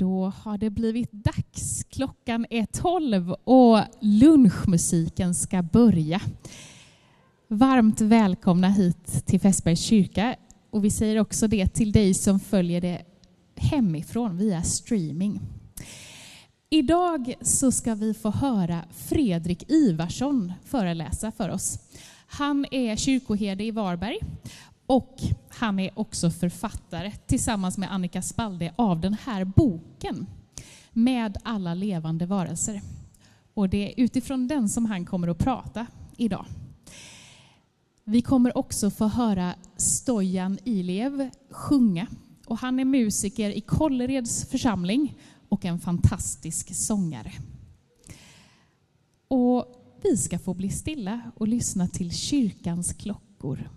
Då har det blivit dags. Klockan är 12 och lunchmusiken ska börja. Varmt välkomna hit till Fästbergs kyrka. Och vi säger också det till dig som följer det hemifrån via streaming. Idag så ska vi få höra Fredrik Ivarsson föreläsa för oss. Han är kyrkoherde i Varberg. Och han är också författare tillsammans med Annika Spalde av den här boken Med alla levande varelser. Och det är utifrån den som han kommer att prata idag. Vi kommer också få höra Stojan Ilev sjunga. Och han är musiker i Kollereds församling och en fantastisk sångare. Och vi ska få bli stilla och lyssna till kyrkans klockor.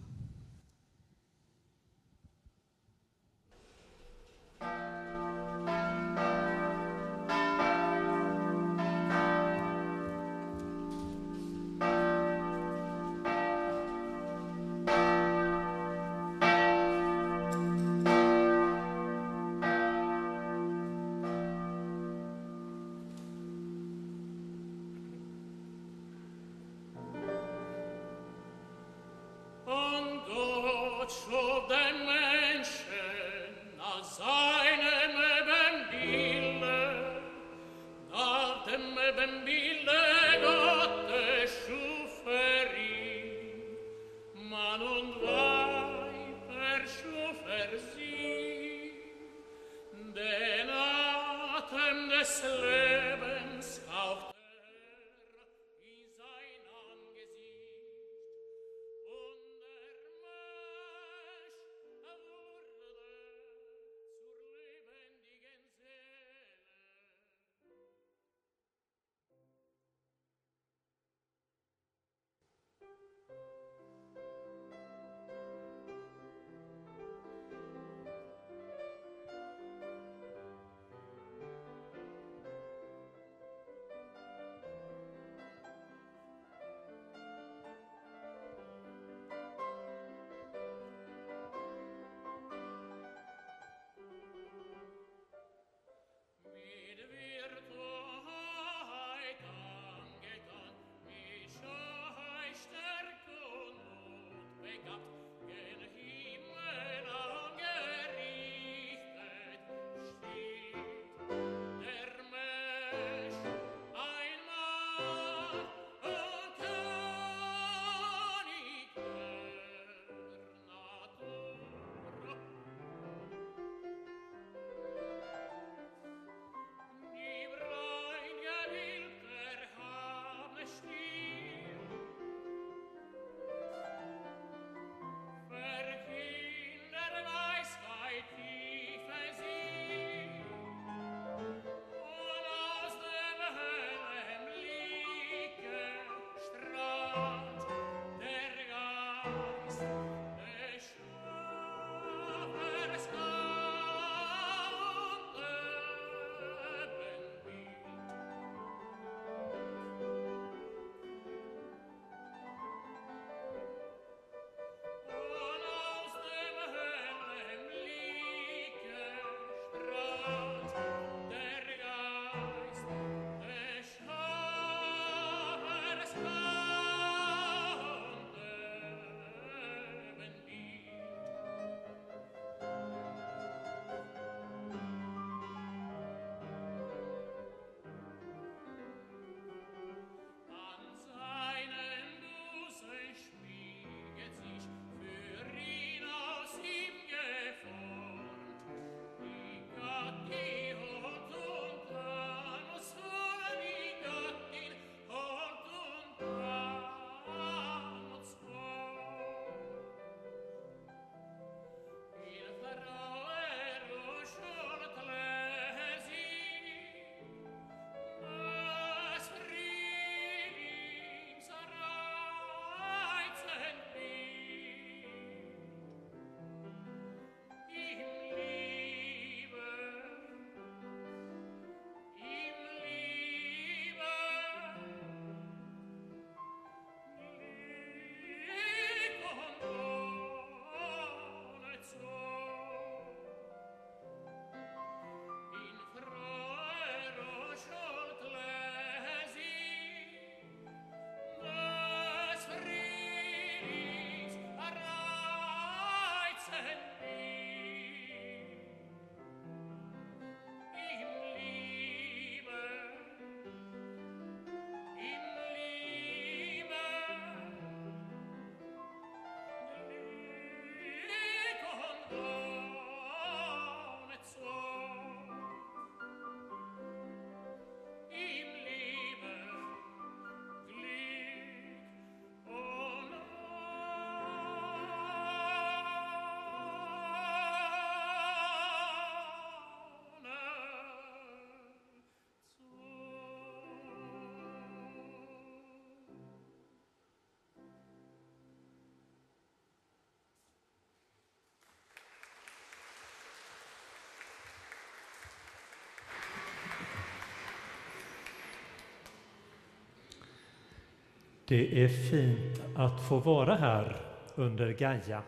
Det är fint att få vara här under Gaia,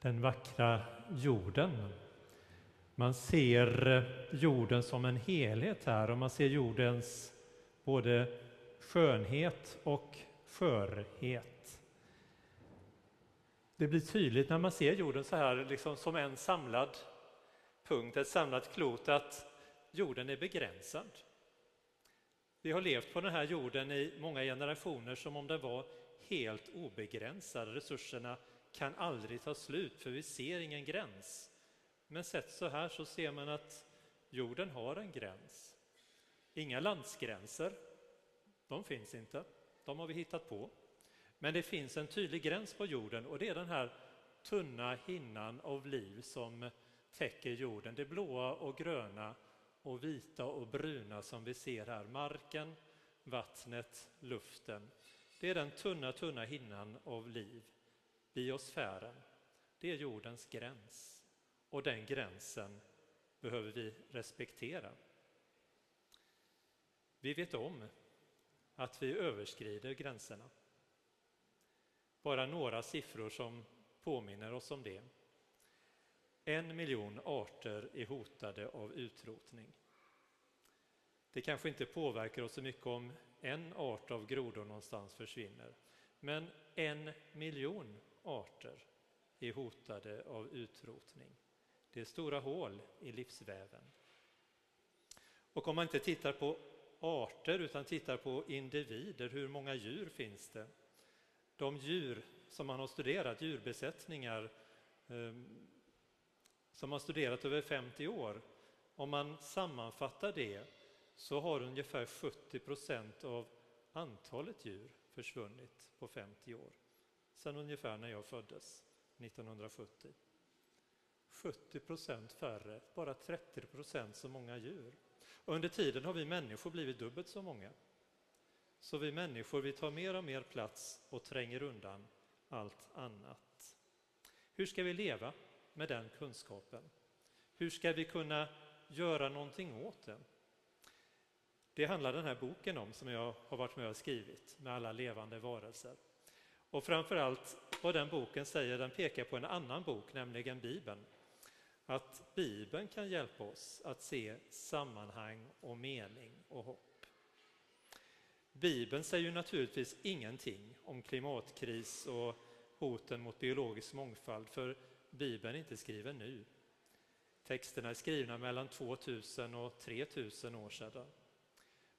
den vackra jorden. Man ser jorden som en helhet här och man ser jordens både skönhet och skörhet. Det blir tydligt när man ser jorden så här liksom som en samlad punkt, ett samlat klot, att jorden är begränsad. Vi har levt på den här jorden i många generationer som om den var helt obegränsad. Resurserna kan aldrig ta slut för vi ser ingen gräns. Men sett så här så ser man att jorden har en gräns. Inga landsgränser, de finns inte, de har vi hittat på. Men det finns en tydlig gräns på jorden och det är den här tunna hinnan av liv som täcker jorden. Det blåa och gröna och vita och bruna som vi ser här. Marken, vattnet, luften. Det är den tunna hinnan av liv. Biosfären. Det är jordens gräns. Och den gränsen behöver vi respektera. Vi vet om att vi överskrider gränserna. Bara några siffror som påminner oss om det. 1 miljon arter är hotade av utrotning. Det kanske inte påverkar oss så mycket om en art av grodor någonstans försvinner. Men 1 miljon arter är hotade av utrotning. Det är stora hål i livsväven. Och om man inte tittar på arter utan tittar på individer, hur många djur finns det? De djur som man har studerat, djurbesättningar, som har studerat över 50 år, om man sammanfattar det så har ungefär 70% av antalet djur försvunnit på 50 år. Sen ungefär när jag föddes, 1970. 70% färre, bara 30% så många djur. Och under tiden har vi människor blivit dubbelt så många. Så vi människor, vi tar mer och mer plats och tränger undan allt annat. Hur ska vi leva med den kunskapen? Hur ska vi kunna göra någonting åt den? Det handlar den här boken om som jag har varit med och skrivit, Med alla levande varelser. Och framförallt vad den boken säger, den pekar på en annan bok, nämligen Bibeln. Att Bibeln kan hjälpa oss att se sammanhang och mening och hopp. Bibeln säger ju naturligtvis ingenting om klimatkris och hoten mot biologisk mångfald, för Bibeln är inte skriven nu. Texterna är skrivna mellan 2000 och 3000 år sedan.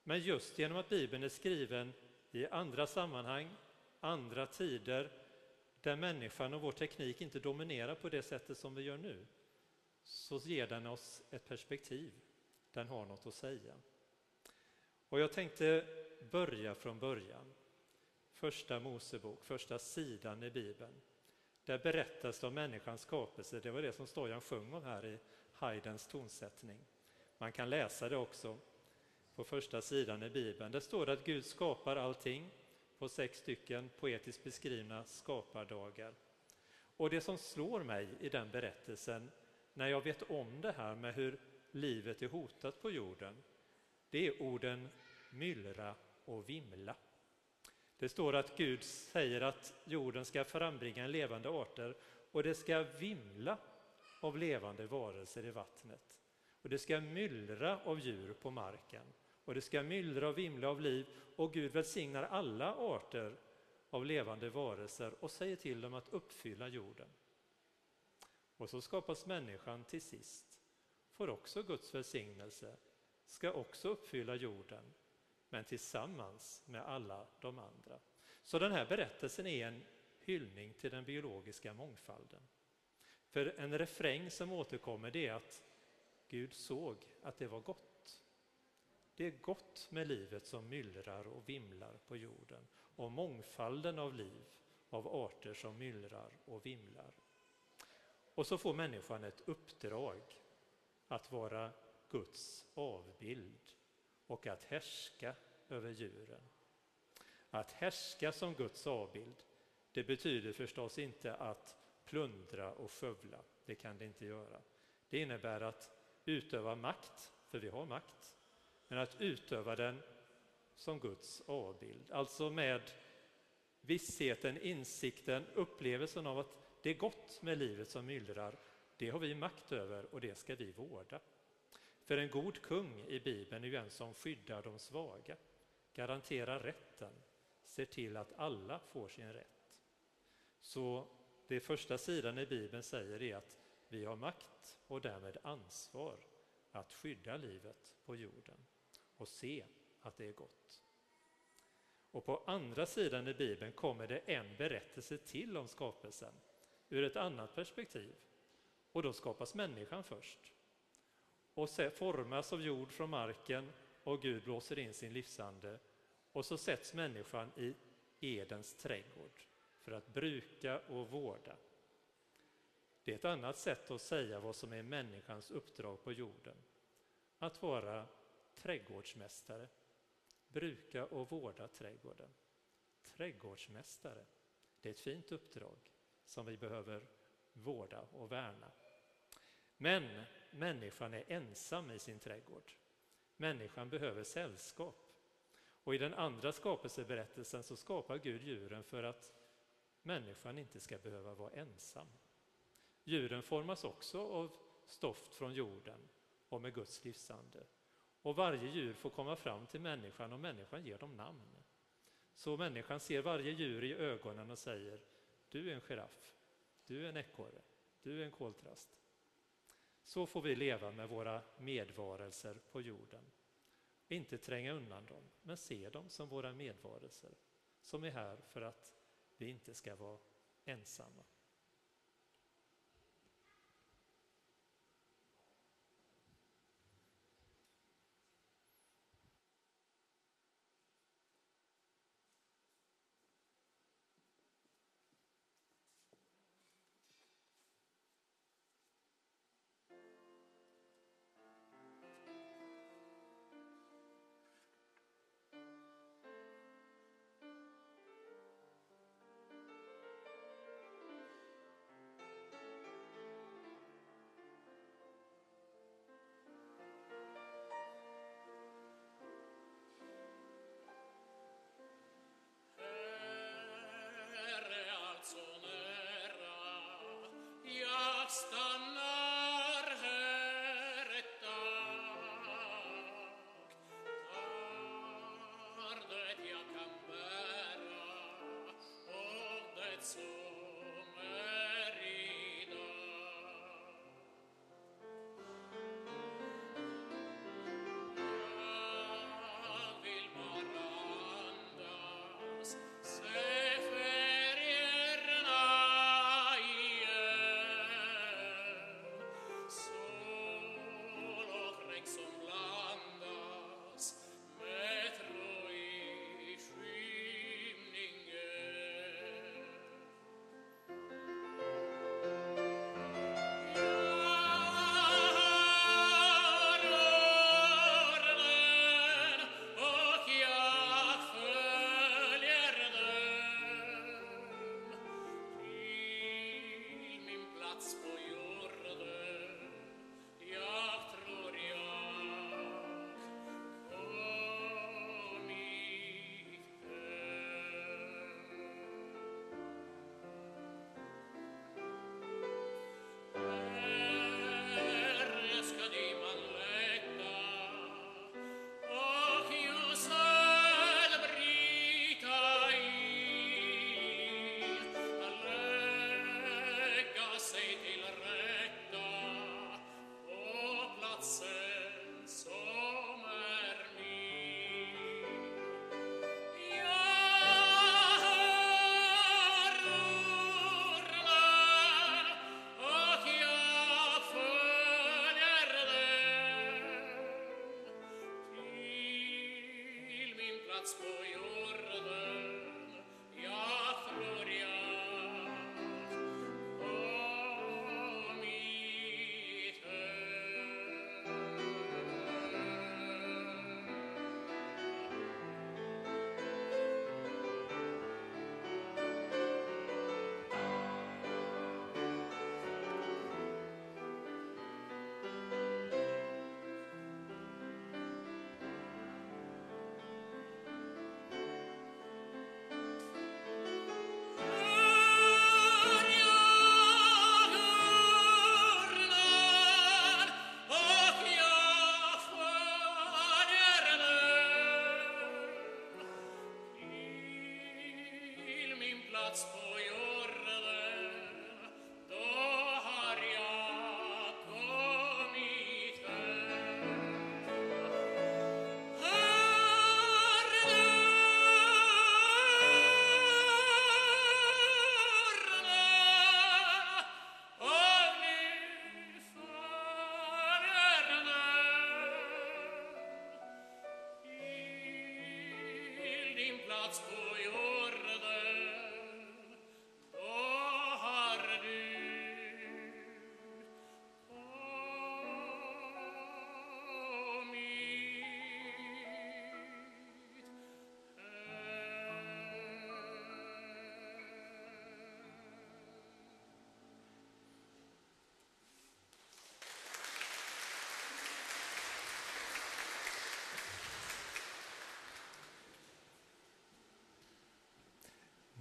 Men just genom att Bibeln är skriven i andra sammanhang, andra tider, där människan och vår teknik inte dominerar på det sättet som vi gör nu, så ger den oss ett perspektiv. Den har något att säga. Och jag tänkte börja från början. Första Mosebok, första sidan i Bibeln. Där berättas det om människans skapelse. Det var det som Stojan sjöng om här i Haydens tonsättning. Man kan läsa det också på första sidan i Bibeln. Där står det att Gud skapar allting på 6 stycken poetiskt beskrivna skapardagar. Och det som slår mig i den berättelsen, när jag vet om det här med hur livet är hotat på jorden, det är orden myllra och vimla. Det står att Gud säger att jorden ska frambringa levande arter och det ska vimla av levande varelser i vattnet. Och det ska myllra av djur på marken. Och det ska myllra och vimla av liv. Och Gud välsignar alla arter av levande varelser och säger till dem att uppfylla jorden. Och så skapas människan till sist. Får också Guds välsignelse. Ska också uppfylla jorden. Men tillsammans med alla de andra. Så den här berättelsen är en hyllning till den biologiska mångfalden. För en refräng som återkommer, det är att Gud såg att det var gott. Det är gott med livet som myllrar och vimlar på jorden. Och mångfalden av liv, av arter som myllrar och vimlar. Och så får människan ett uppdrag att vara Guds avbild. Och att härska över djuren. Att härska som Guds avbild, det betyder förstås inte att plundra och skövla. Det kan det inte göra. Det innebär att utöva makt, för vi har makt. Men att utöva den som Guds avbild. Alltså med vissheten, insikten, upplevelsen av att det är gott med livet som myllrar, det har vi makt över och det ska vi vårda. För en god kung i Bibeln är ju en som skyddar de svaga, garanterar rätten, ser till att alla får sin rätt. Så det första sidan i Bibeln säger är att vi har makt och därmed ansvar att skydda livet på jorden och se att det är gott. Och på andra sidan i Bibeln kommer det en berättelse till om skapelsen ur ett annat perspektiv. Och då skapas människan först. Och formas av jord från marken och Gud blåser in sin livsande. Och så sätts människan i Edens trädgård för att bruka och vårda. Det är ett annat sätt att säga vad som är människans uppdrag på jorden. Att vara trädgårdsmästare. Bruka och vårda trädgården. Trädgårdsmästare. Det är ett fint uppdrag som vi behöver vårda och värna. Men människan är ensam i sin trädgård. Människan behöver sällskap. Och i den andra skapelseberättelsen så skapar Gud djuren för att människan inte ska behöva vara ensam. Djuren formas också av stoft från jorden och med Guds livsande. Och varje djur får komma fram till människan och människan ger dem namn. Så människan ser varje djur i ögonen och säger: du är en giraff, du är en ekorre, du är en koltrast. Så får vi leva med våra medvarelser på jorden. Inte tränga undan dem, men se dem som våra medvarelser. Som är här för att vi inte ska vara ensamma.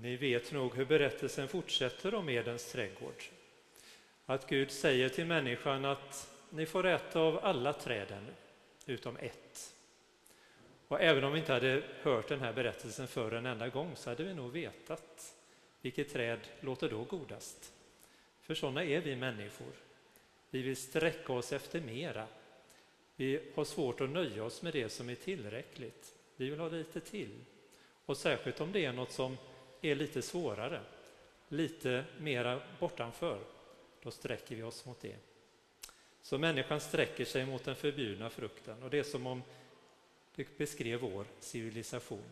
Ni vet nog hur berättelsen fortsätter om Edens trädgård. Att Gud säger till människan att ni får äta av alla träden utom ett. Och även om vi inte hade hört den här berättelsen för en enda gång så hade vi nog vetat vilket träd låter då godast. För sådana är vi människor. Vi vill sträcka oss efter mera. Vi har svårt att nöja oss med det som är tillräckligt. Vi vill ha lite till. Och särskilt om det är något som är lite svårare, lite mera bortanför, då sträcker vi oss mot det. Så människan sträcker sig mot den förbjudna frukten, och det är som om det beskrev vår civilisation.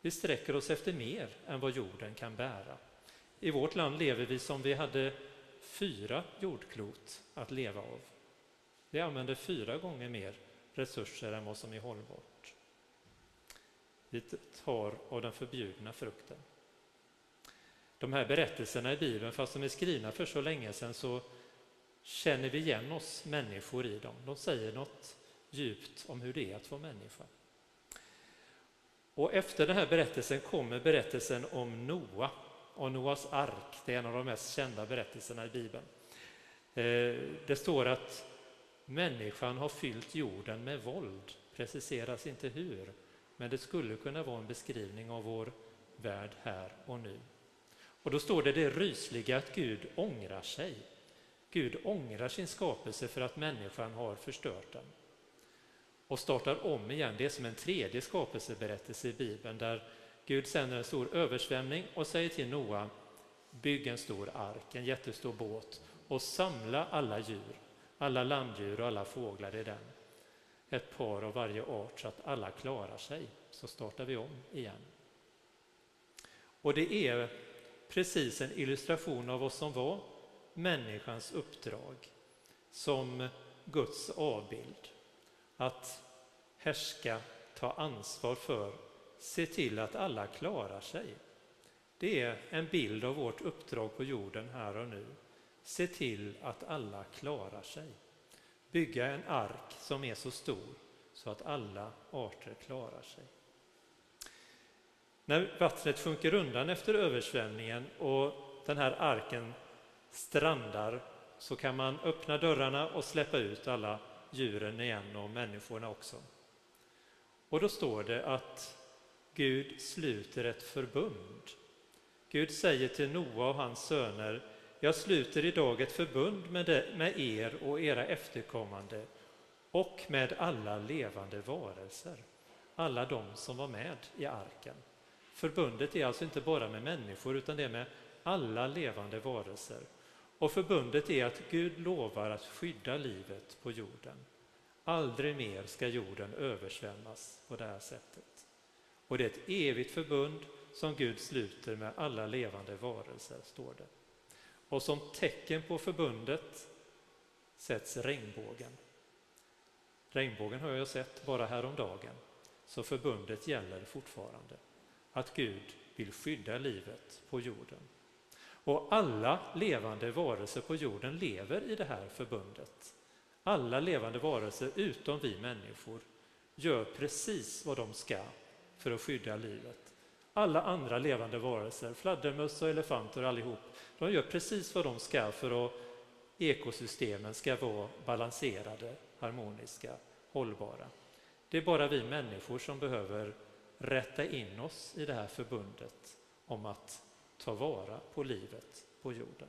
Vi sträcker oss efter mer än vad jorden kan bära. I vårt land lever vi som vi hade 4 jordklot att leva av. Vi använder 4 gånger mer resurser än vad som är hållbart. Vi tar av den förbjudna frukten. De här berättelserna i Bibeln, fast de är skrivna för så länge sedan, så känner vi igen oss människor i dem. De säger något djupt om hur det är att vara människa. Och efter den här berättelsen kommer berättelsen om Noa och Noas ark. Det är en av de mest kända berättelserna i Bibeln. Det står att människan har fyllt jorden med våld. Preciseras inte hur, men det skulle kunna vara en beskrivning av vår värld här och nu. Och då står det det rysliga att Gud ångrar sig. Gud ångrar sin skapelse för att människan har förstört den. Och startar om igen. Det är som en tredje skapelseberättelse i Bibeln där Gud sänder en stor översvämning och säger till Noa: bygg en stor ark, en jättestor båt och samla alla djur, alla landdjur och alla fåglar i den. Ett par av varje art så att alla klarar sig. Så startar vi om igen. Och det är precis en illustration av vad som var människans uppdrag som Guds avbild. Att härska, ta ansvar för, se till att alla klarar sig. Det är en bild av vårt uppdrag på jorden här och nu. Se till att alla klarar sig. Bygga en ark som är så stor så att alla arter klarar sig. När vattnet sjunker undan efter översvämningen och den här arken strandar så kan man öppna dörrarna och släppa ut alla djuren igen och människorna också. Och då står det att Gud sluter ett förbund. Gud säger till Noa och hans söner: jag sluter idag ett förbund med er och era efterkommande och med alla levande varelser, alla de som var med i arken. Förbundet är alltså inte bara med människor utan det är med alla levande varelser. Och förbundet är att Gud lovar att skydda livet på jorden. Aldrig mer ska jorden översvämmas på det här sättet. Och det är ett evigt förbund som Gud sluter med alla levande varelser, står det. Och som tecken på förbundet sätts regnbågen. Regnbågen har jag sett bara häromdagen, så förbundet gäller fortfarande. Att Gud vill skydda livet på jorden. Och alla levande varelser på jorden lever i det här förbundet. Alla levande varelser utom vi människor gör precis vad de ska för att skydda livet. Alla andra levande varelser, fladdermöss och elefanter allihop, de gör precis vad de ska för att ekosystemen ska vara balanserade, harmoniska, hållbara. Det är bara vi människor som behöver rätta in oss i det här förbundet om att ta vara på livet på jorden.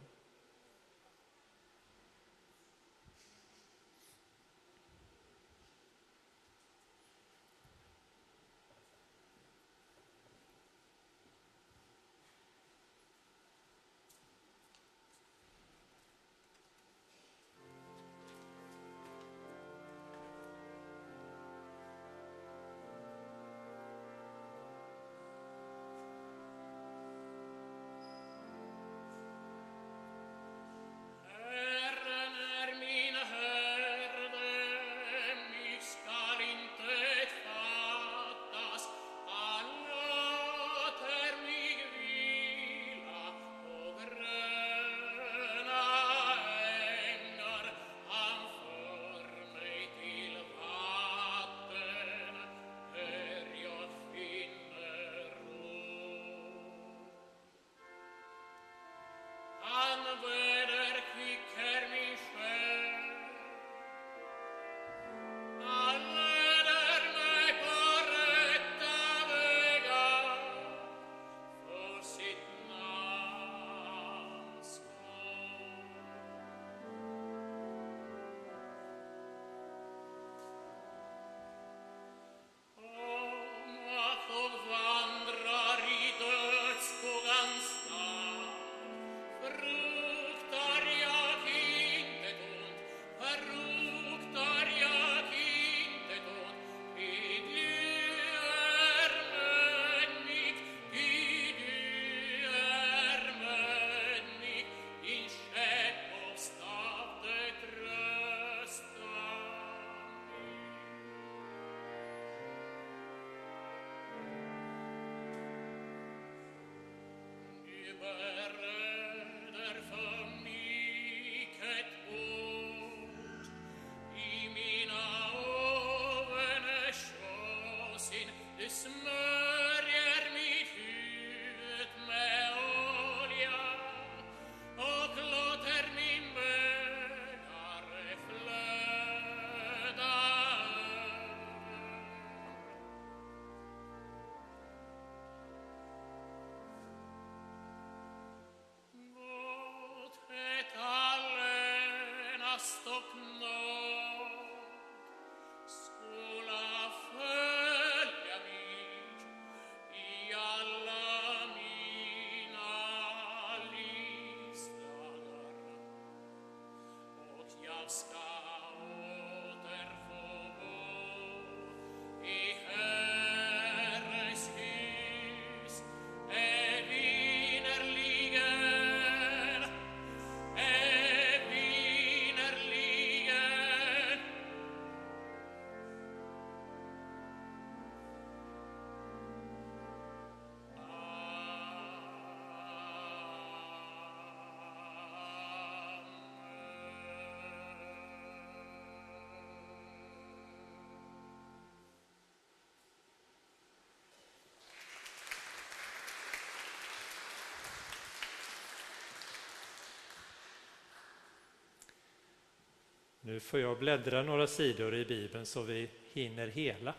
Nu får jag bläddra några sidor i Bibeln så vi hinner hela.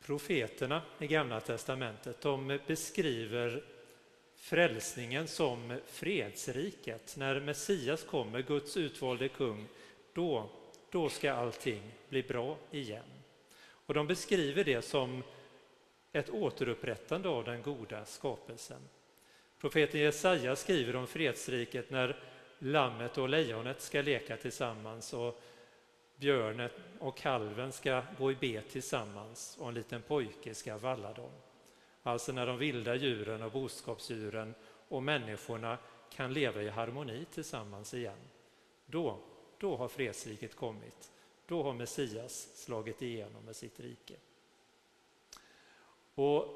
Profeterna i Gamla testamentet, de beskriver frälsningen som fredsriket. När Messias kommer, Guds utvalde kung, då ska allting bli bra igen. Och de beskriver det som ett återupprättande av den goda skapelsen. Profeten Jesaja skriver om fredsriket när lammet och lejonet ska leka tillsammans och björnet och kalven ska gå i bet tillsammans och en liten pojke ska valla dem. Alltså när de vilda djuren och boskapsdjuren och människorna kan leva i harmoni tillsammans igen. Då har fredsriket kommit. Då har Messias slagit igenom med sitt rike. Och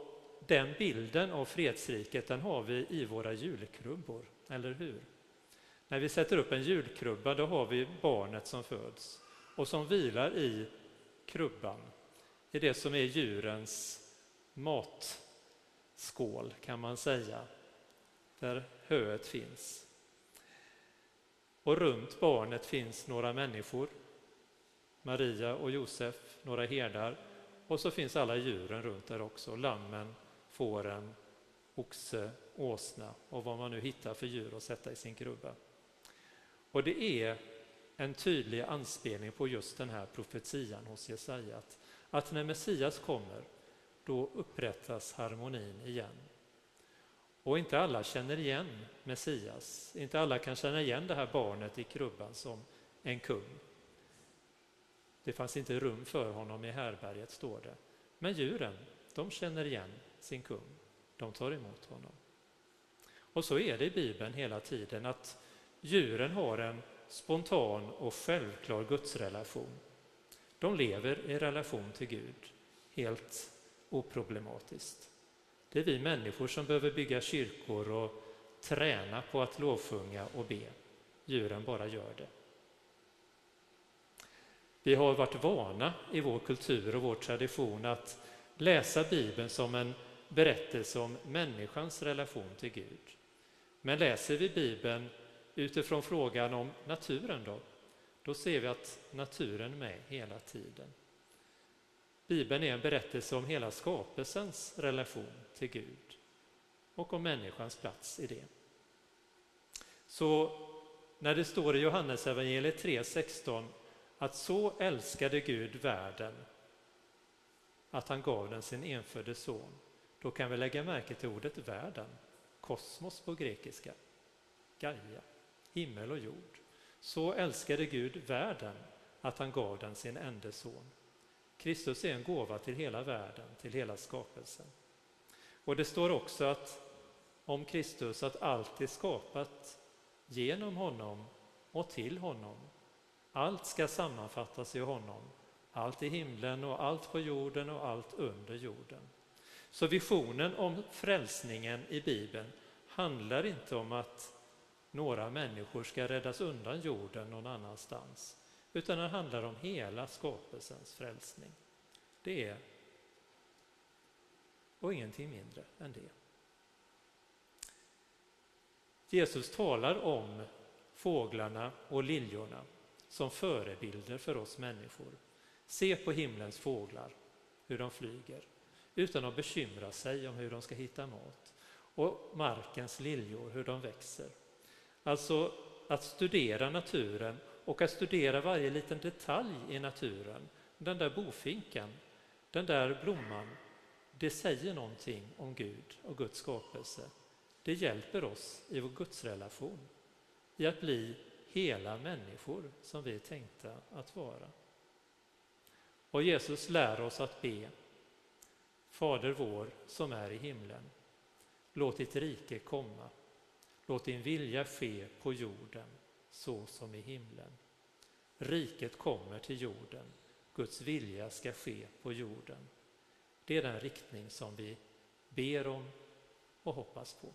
den bilden av fredsriket, den har vi i våra julkrubbor, eller hur? När vi sätter upp en julkrubba, då har vi barnet som föds och som vilar i krubban. Det är det som är djurens matskål, kan man säga, där höet finns. Och runt barnet finns några människor, Maria och Josef, några herdar. Och så finns alla djuren runt där också, lammen, fåren oxe, åsna och vad man nu hittar för djur att sätta i sin krubba. Och det är en tydlig anspelning på just den här profetian hos Jesaja, att när Messias kommer, då upprättas harmonin igen. Och inte alla känner igen Messias, inte alla kan känna igen det här barnet i krubban som en kung. Det fanns inte rum för honom i härberget, står det. Men djuren, de känner igen sin kung, de tar emot honom. Och så är det i Bibeln hela tiden, att djuren har en spontan och självklar gudsrelation. De lever i relation till Gud, helt oproblematiskt. Det är vi människor som behöver bygga kyrkor och träna på att lovsjunga och be. Djuren bara gör det. Vi har varit vana i vår kultur och vår tradition att läsa Bibeln som en berättelse om människans relation till Gud. Men läser vi Bibeln utifrån frågan om naturen då ser vi att naturen är med hela tiden. Bibeln är en berättelse om hela skapelsens relation till Gud och om människans plats i det. Så när det står i Johannes evangeliet 3:16 att så älskade Gud världen att han gav den sin enfödde son, då kan vi lägga märke till ordet världen, kosmos på grekiska, Gaia, himmel och jord. Så älskade Gud världen att han gav den sin enda son. Kristus är en gåva till hela världen, till hela skapelsen. Och det står också att om Kristus att allt är skapat genom honom och till honom. Allt ska sammanfattas i honom. Allt i himlen och allt på jorden och allt under jorden. Så visionen om frälsningen i Bibeln handlar inte om att några människor ska räddas undan jorden någon annanstans, utan det handlar om hela skapelsens frälsning. Det är och ingenting mindre än det. Jesus talar om fåglarna och liljorna som förebilder för oss människor. Se på himlens fåglar, hur de flyger, utan att bekymra sig om hur de ska hitta mat. Och markens liljor, hur de växer. Alltså att studera naturen och att studera varje liten detalj i naturen. Den där bofinkan, den där blomman, det säger någonting om Gud och Guds skapelse. Det hjälper oss i vår gudsrelation, i att bli hela människor som vi är tänkta att vara. Och Jesus lär oss att be: Fader vår som är i himlen, låt ditt rike komma. Låt din vilja ske på jorden, så som i himlen. Riket kommer till jorden. Guds vilja ska ske på jorden. Det är den riktning som vi ber om och hoppas på.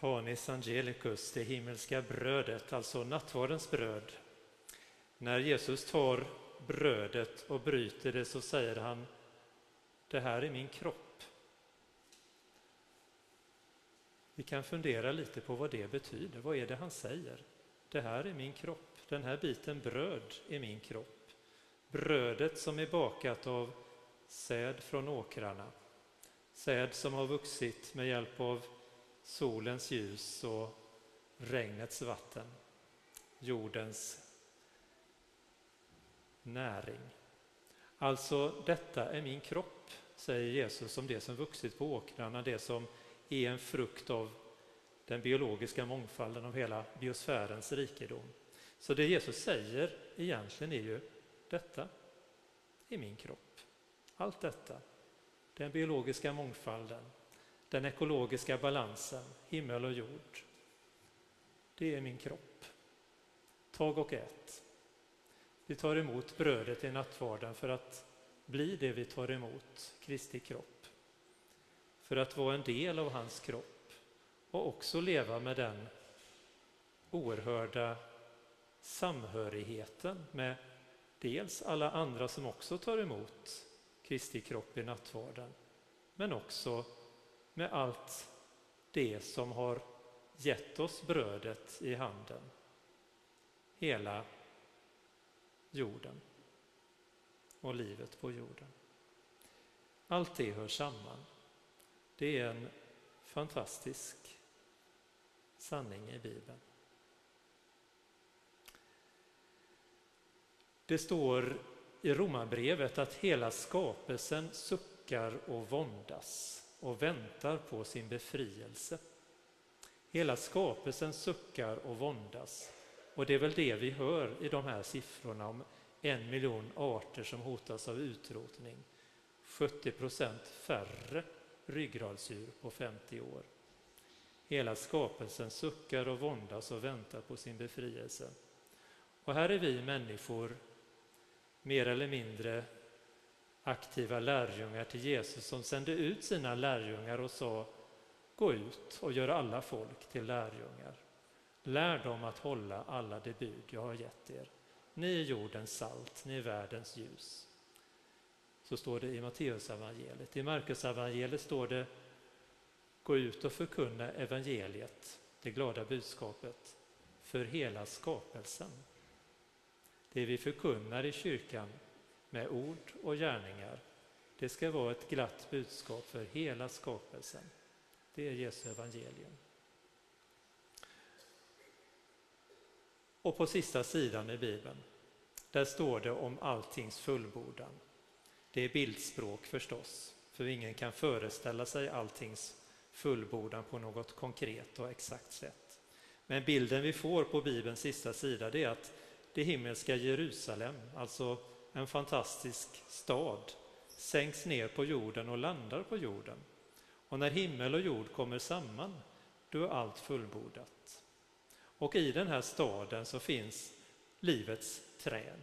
Panis angelicus, det himmelska brödet, alltså nattvardens bröd. När Jesus tar brödet och bryter det så säger han: det här är min kropp. Vi kan fundera lite på vad det betyder. Vad är det han säger? Det här är min kropp. Den här biten bröd är min kropp. Brödet som är bakat av säd från åkrarna. Säd som har vuxit med hjälp av solens ljus och regnets vatten. Jordens näring. Alltså, detta är min kropp, säger Jesus om det som vuxit på åkrarna, det som är en frukt av den biologiska mångfalden, av hela biosfärens rikedom. Så det Jesus säger egentligen är ju: detta är min kropp. Allt detta, den biologiska mångfalden, den ekologiska balansen, himmel och jord, det är min kropp. Tag och ät. Vi tar emot brödet i nattvarden för att bli det vi tar emot, Kristi kropp. För att vara en del av hans kropp och också leva med den oerhörda samhörigheten med dels alla andra som också tar emot Kristi kropp i nattvarden, men också med allt det som har gett oss brödet i handen. Hela jorden och livet på jorden. Allt det hör samman. Det är en fantastisk sanning i Bibeln. Det står i Romarbrevet att hela skapelsen suckar och våndas och väntar på sin befrielse. Hela skapelsen suckar och våndas. Och det är väl det vi hör i de här siffrorna om 1 miljon arter som hotas av utrotning. 70% färre ryggradsdjur på 50 år. Hela skapelsen suckar och våndas och väntar på sin befrielse. Och här är vi människor, mer eller mindre aktiva lärjungar till Jesus, som sände ut sina lärjungar och sa: gå ut och gör alla folk till lärjungar. Lär dem att hålla alla de bud jag har gett er. Ni är jordens salt, ni är världens ljus. Så står det i Matteus evangeliet. I Markus evangeliet står det: gå ut och förkunna evangeliet, det glada budskapet, för hela skapelsen. Det vi förkunnar i kyrkan med ord och gärningar, det ska vara ett glatt budskap för hela skapelsen. Det är Jesu evangelium. Och på sista sidan i Bibeln, där står det om alltings fullbordan. Det är bildspråk förstås, för ingen kan föreställa sig alltings fullbordan på något konkret och exakt sätt. Men bilden vi får på Bibelns sista sida, det är att det himmelska Jerusalem, alltså en fantastisk stad, sänks ner på jorden och landar på jorden. Och när himmel och jord kommer samman, då är allt fullbordat. Och i den här staden så finns livets träd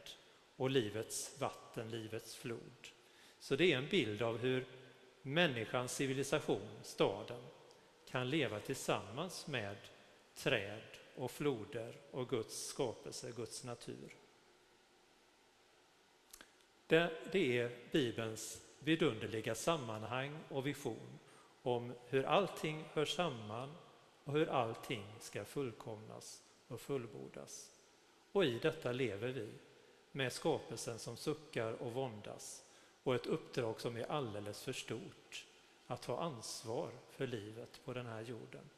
och livets vatten, livets flod. Så det är en bild av hur människans civilisation, staden, kan leva tillsammans med träd och floder och Guds skapelse, Guds natur. Det är Bibelns vidunderliga sammanhang och vision om hur allting hör samman och hur allting ska fullkomnas och fullbordas. Och i detta lever vi, med skapelsen som suckar och våndas och ett uppdrag som är alldeles för stort, att ta ansvar för livet på den här jorden.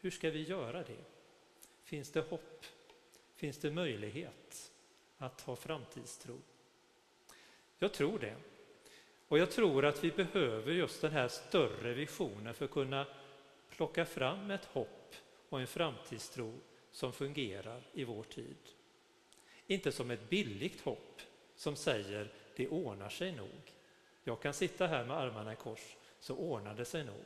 Hur ska vi göra det? Finns det hopp? Finns det möjlighet att ha framtidstro? Jag tror det. Och jag tror att vi behöver just den här större visionen för att kunna plocka fram ett hopp och en framtidstro som fungerar i vår tid. Inte som ett billigt hopp som säger: det ordnar sig nog. Jag kan sitta här med armarna i kors, så ordnar det sig nog.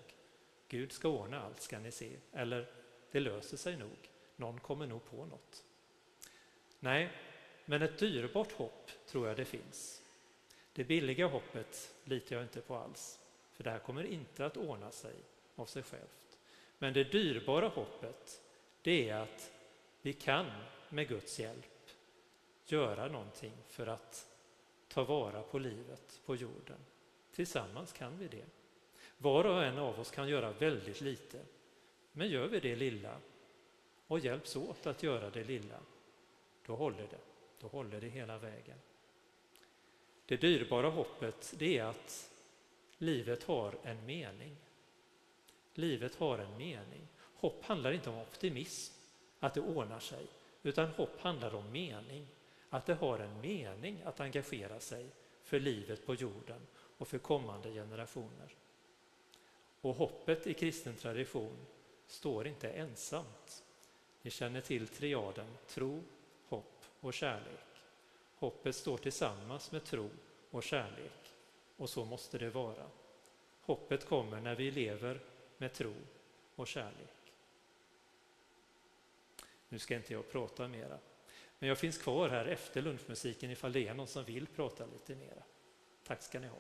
Gud ska ordna allt, ska ni se. Eller: det löser sig nog. Någon kommer nog på något. Nej, men ett dyrbart hopp tror jag det finns. Det billiga hoppet litar jag inte på alls, för det här kommer inte att ordna sig av sig självt. Men det dyrbara hoppet, det är att vi kan med Guds hjälp göra någonting för att ta vara på livet på jorden. Tillsammans kan vi det. Var och en av oss kan göra väldigt lite, men gör vi det lilla och hjälps åt att göra det lilla, då håller det. Då håller det hela vägen. Det dyrbara hoppet, det är att livet har en mening. Livet har en mening. Hopp handlar inte om optimism, att det ordnar sig, utan hopp handlar om mening. Att det har en mening att engagera sig för livet på jorden och för kommande generationer. Och hoppet i kristen tradition står inte ensamt. Ni känner till triaden tro, hopp och kärlek. Hoppet står tillsammans med tro och kärlek, och så måste det vara. Hoppet kommer när vi lever med tro och kärlek. Nu ska inte jag prata mera, men jag finns kvar här efter lunchmusiken ifall det är någon som vill prata lite mera. Tack ska ni ha.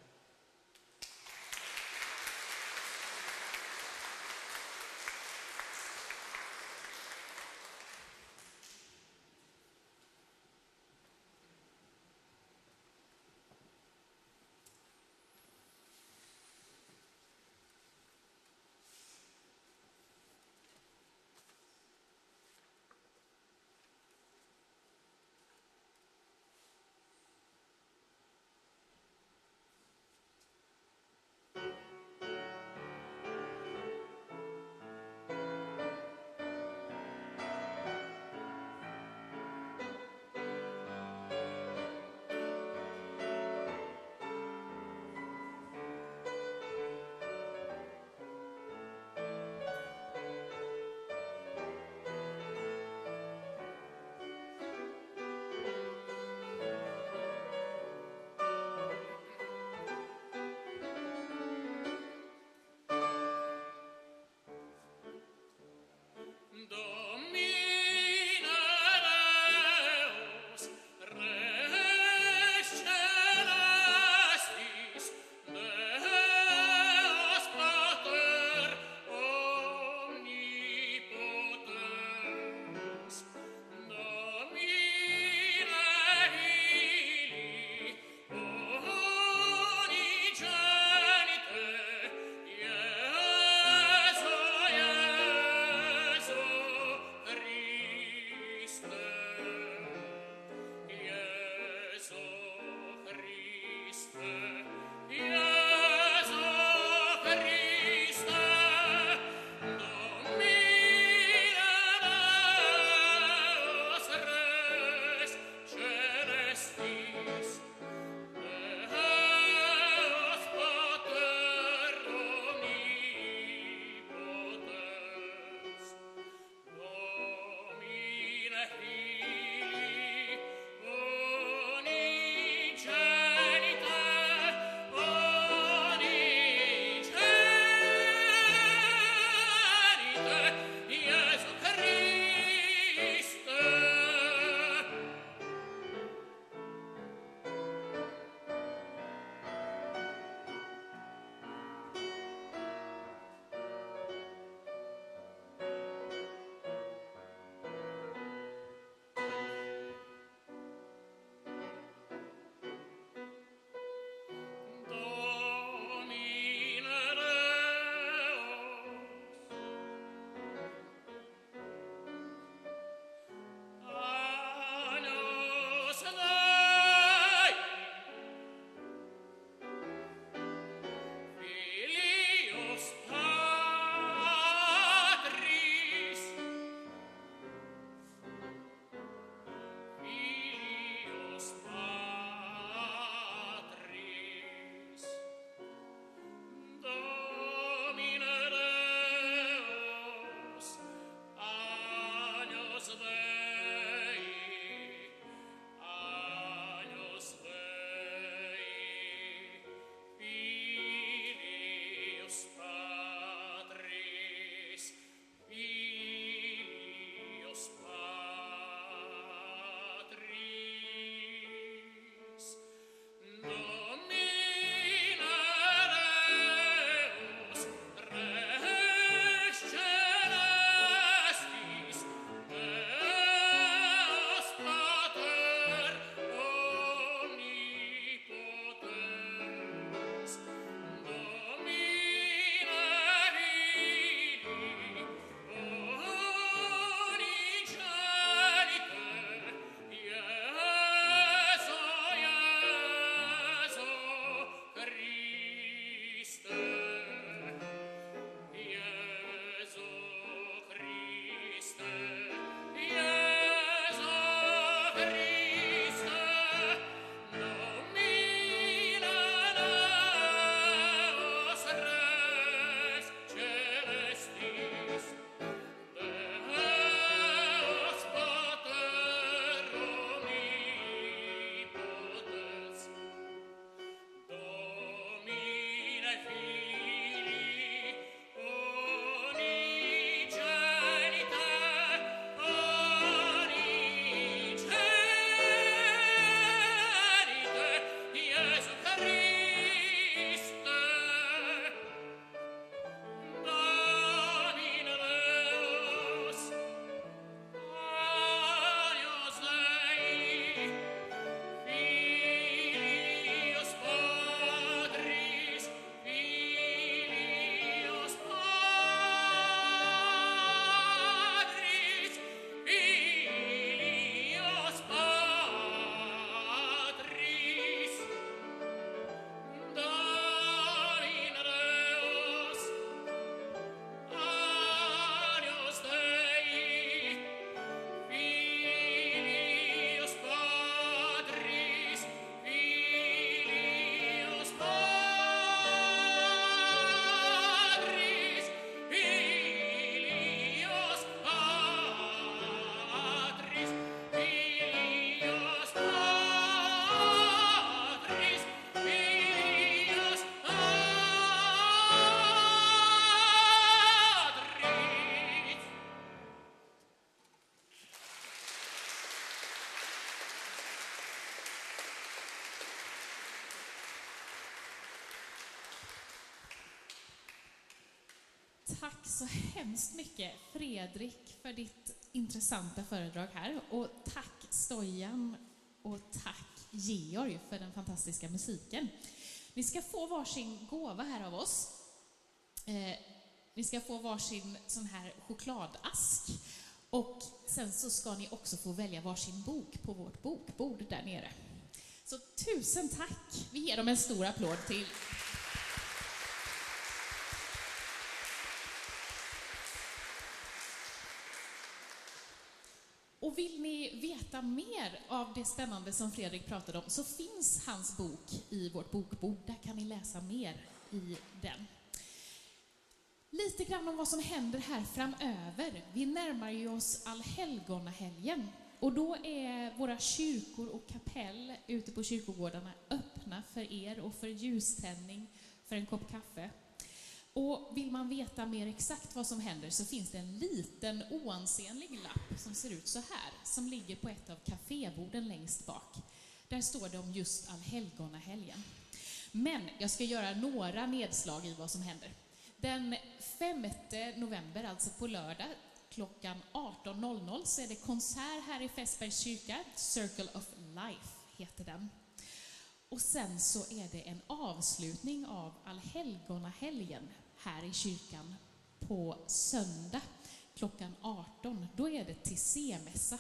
Tack så hemskt mycket, Fredrik, för ditt intressanta föredrag här. Och tack Stojan och tack Georg för den fantastiska musiken. Ni ska få varsin gåva här av oss. Ni ska få varsin sån här chokladask. Och sen så ska ni också få välja varsin bok på vårt bokbord där nere. Så tusen tack. Vi ger dem en stor applåd till. Och vill ni veta mer av det spännande som Fredrik pratade om så finns hans bok i vårt bokbord. Där kan ni läsa mer i den. Lite grann om vad som händer här framöver. Vi närmar ju oss Allhelgonahelgen. Och då är våra kyrkor och kapell ute på kyrkogårdarna öppna för er och för ljuständning, för en kopp kaffe. Och vill man veta mer exakt vad som händer så finns det en liten oansenlig lapp som ser ut så här, som ligger på ett av kaféborden längst bak. Där står det om just Allhelgonahelgen. Men jag ska göra några nedslag i vad som händer. Den 5 november, alltså på lördag, klockan 18.00 så är det konsert här i Fästbergs kyrka. Circle of Life heter den. Och sen så är det en avslutning av Allhelgonahelgen här i kyrkan på söndag klockan 18. Då är det Tissé-mässa.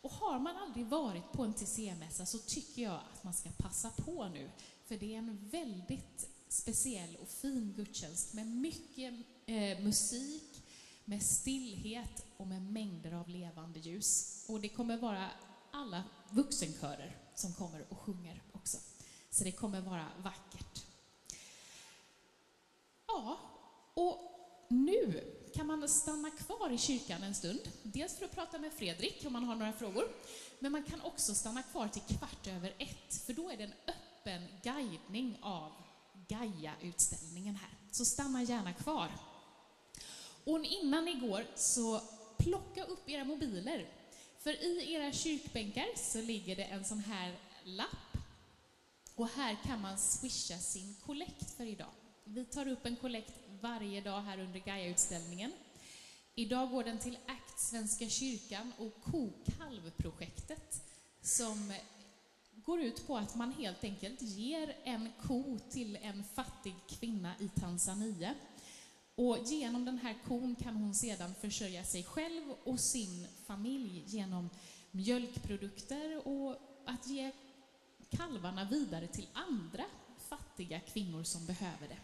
Och har man aldrig varit på en Tissé-mässa så tycker jag att man ska passa på nu. För det är en väldigt speciell och fin gudstjänst med mycket musik, med stillhet och med mängder av levande ljus. Och det kommer vara alla vuxenkörer som kommer och sjunger också. Så det kommer vara vackert. Ja, och nu kan man stanna kvar i kyrkan en stund. Dels för att prata med Fredrik om man har några frågor. Men man kan också stanna kvar till 1:15. För då är det en öppen guidning av Gaia-utställningen här. Så stanna gärna kvar. Och innan ni går så plocka upp era mobiler. För i era kyrkbänkar så ligger det en sån här lapp. Och här kan man swisha sin kollekt för idag. Vi tar upp en kollekt varje dag här under Gaia-utställningen. Idag går den till ACT Svenska kyrkan och kokalvprojektet. Som går ut på att man helt enkelt ger en ko till en fattig kvinna i Tanzania. Och genom den här kon kan hon sedan försörja sig själv och sin familj genom mjölkprodukter och att ge kalvarna vidare till andra fattiga kvinnor som behöver det.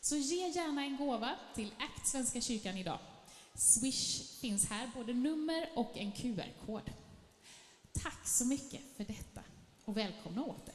Så ge gärna en gåva till ACT Svenska kyrkan idag. Swish finns här, både nummer och en QR-kod. Tack så mycket för detta och välkomna åter.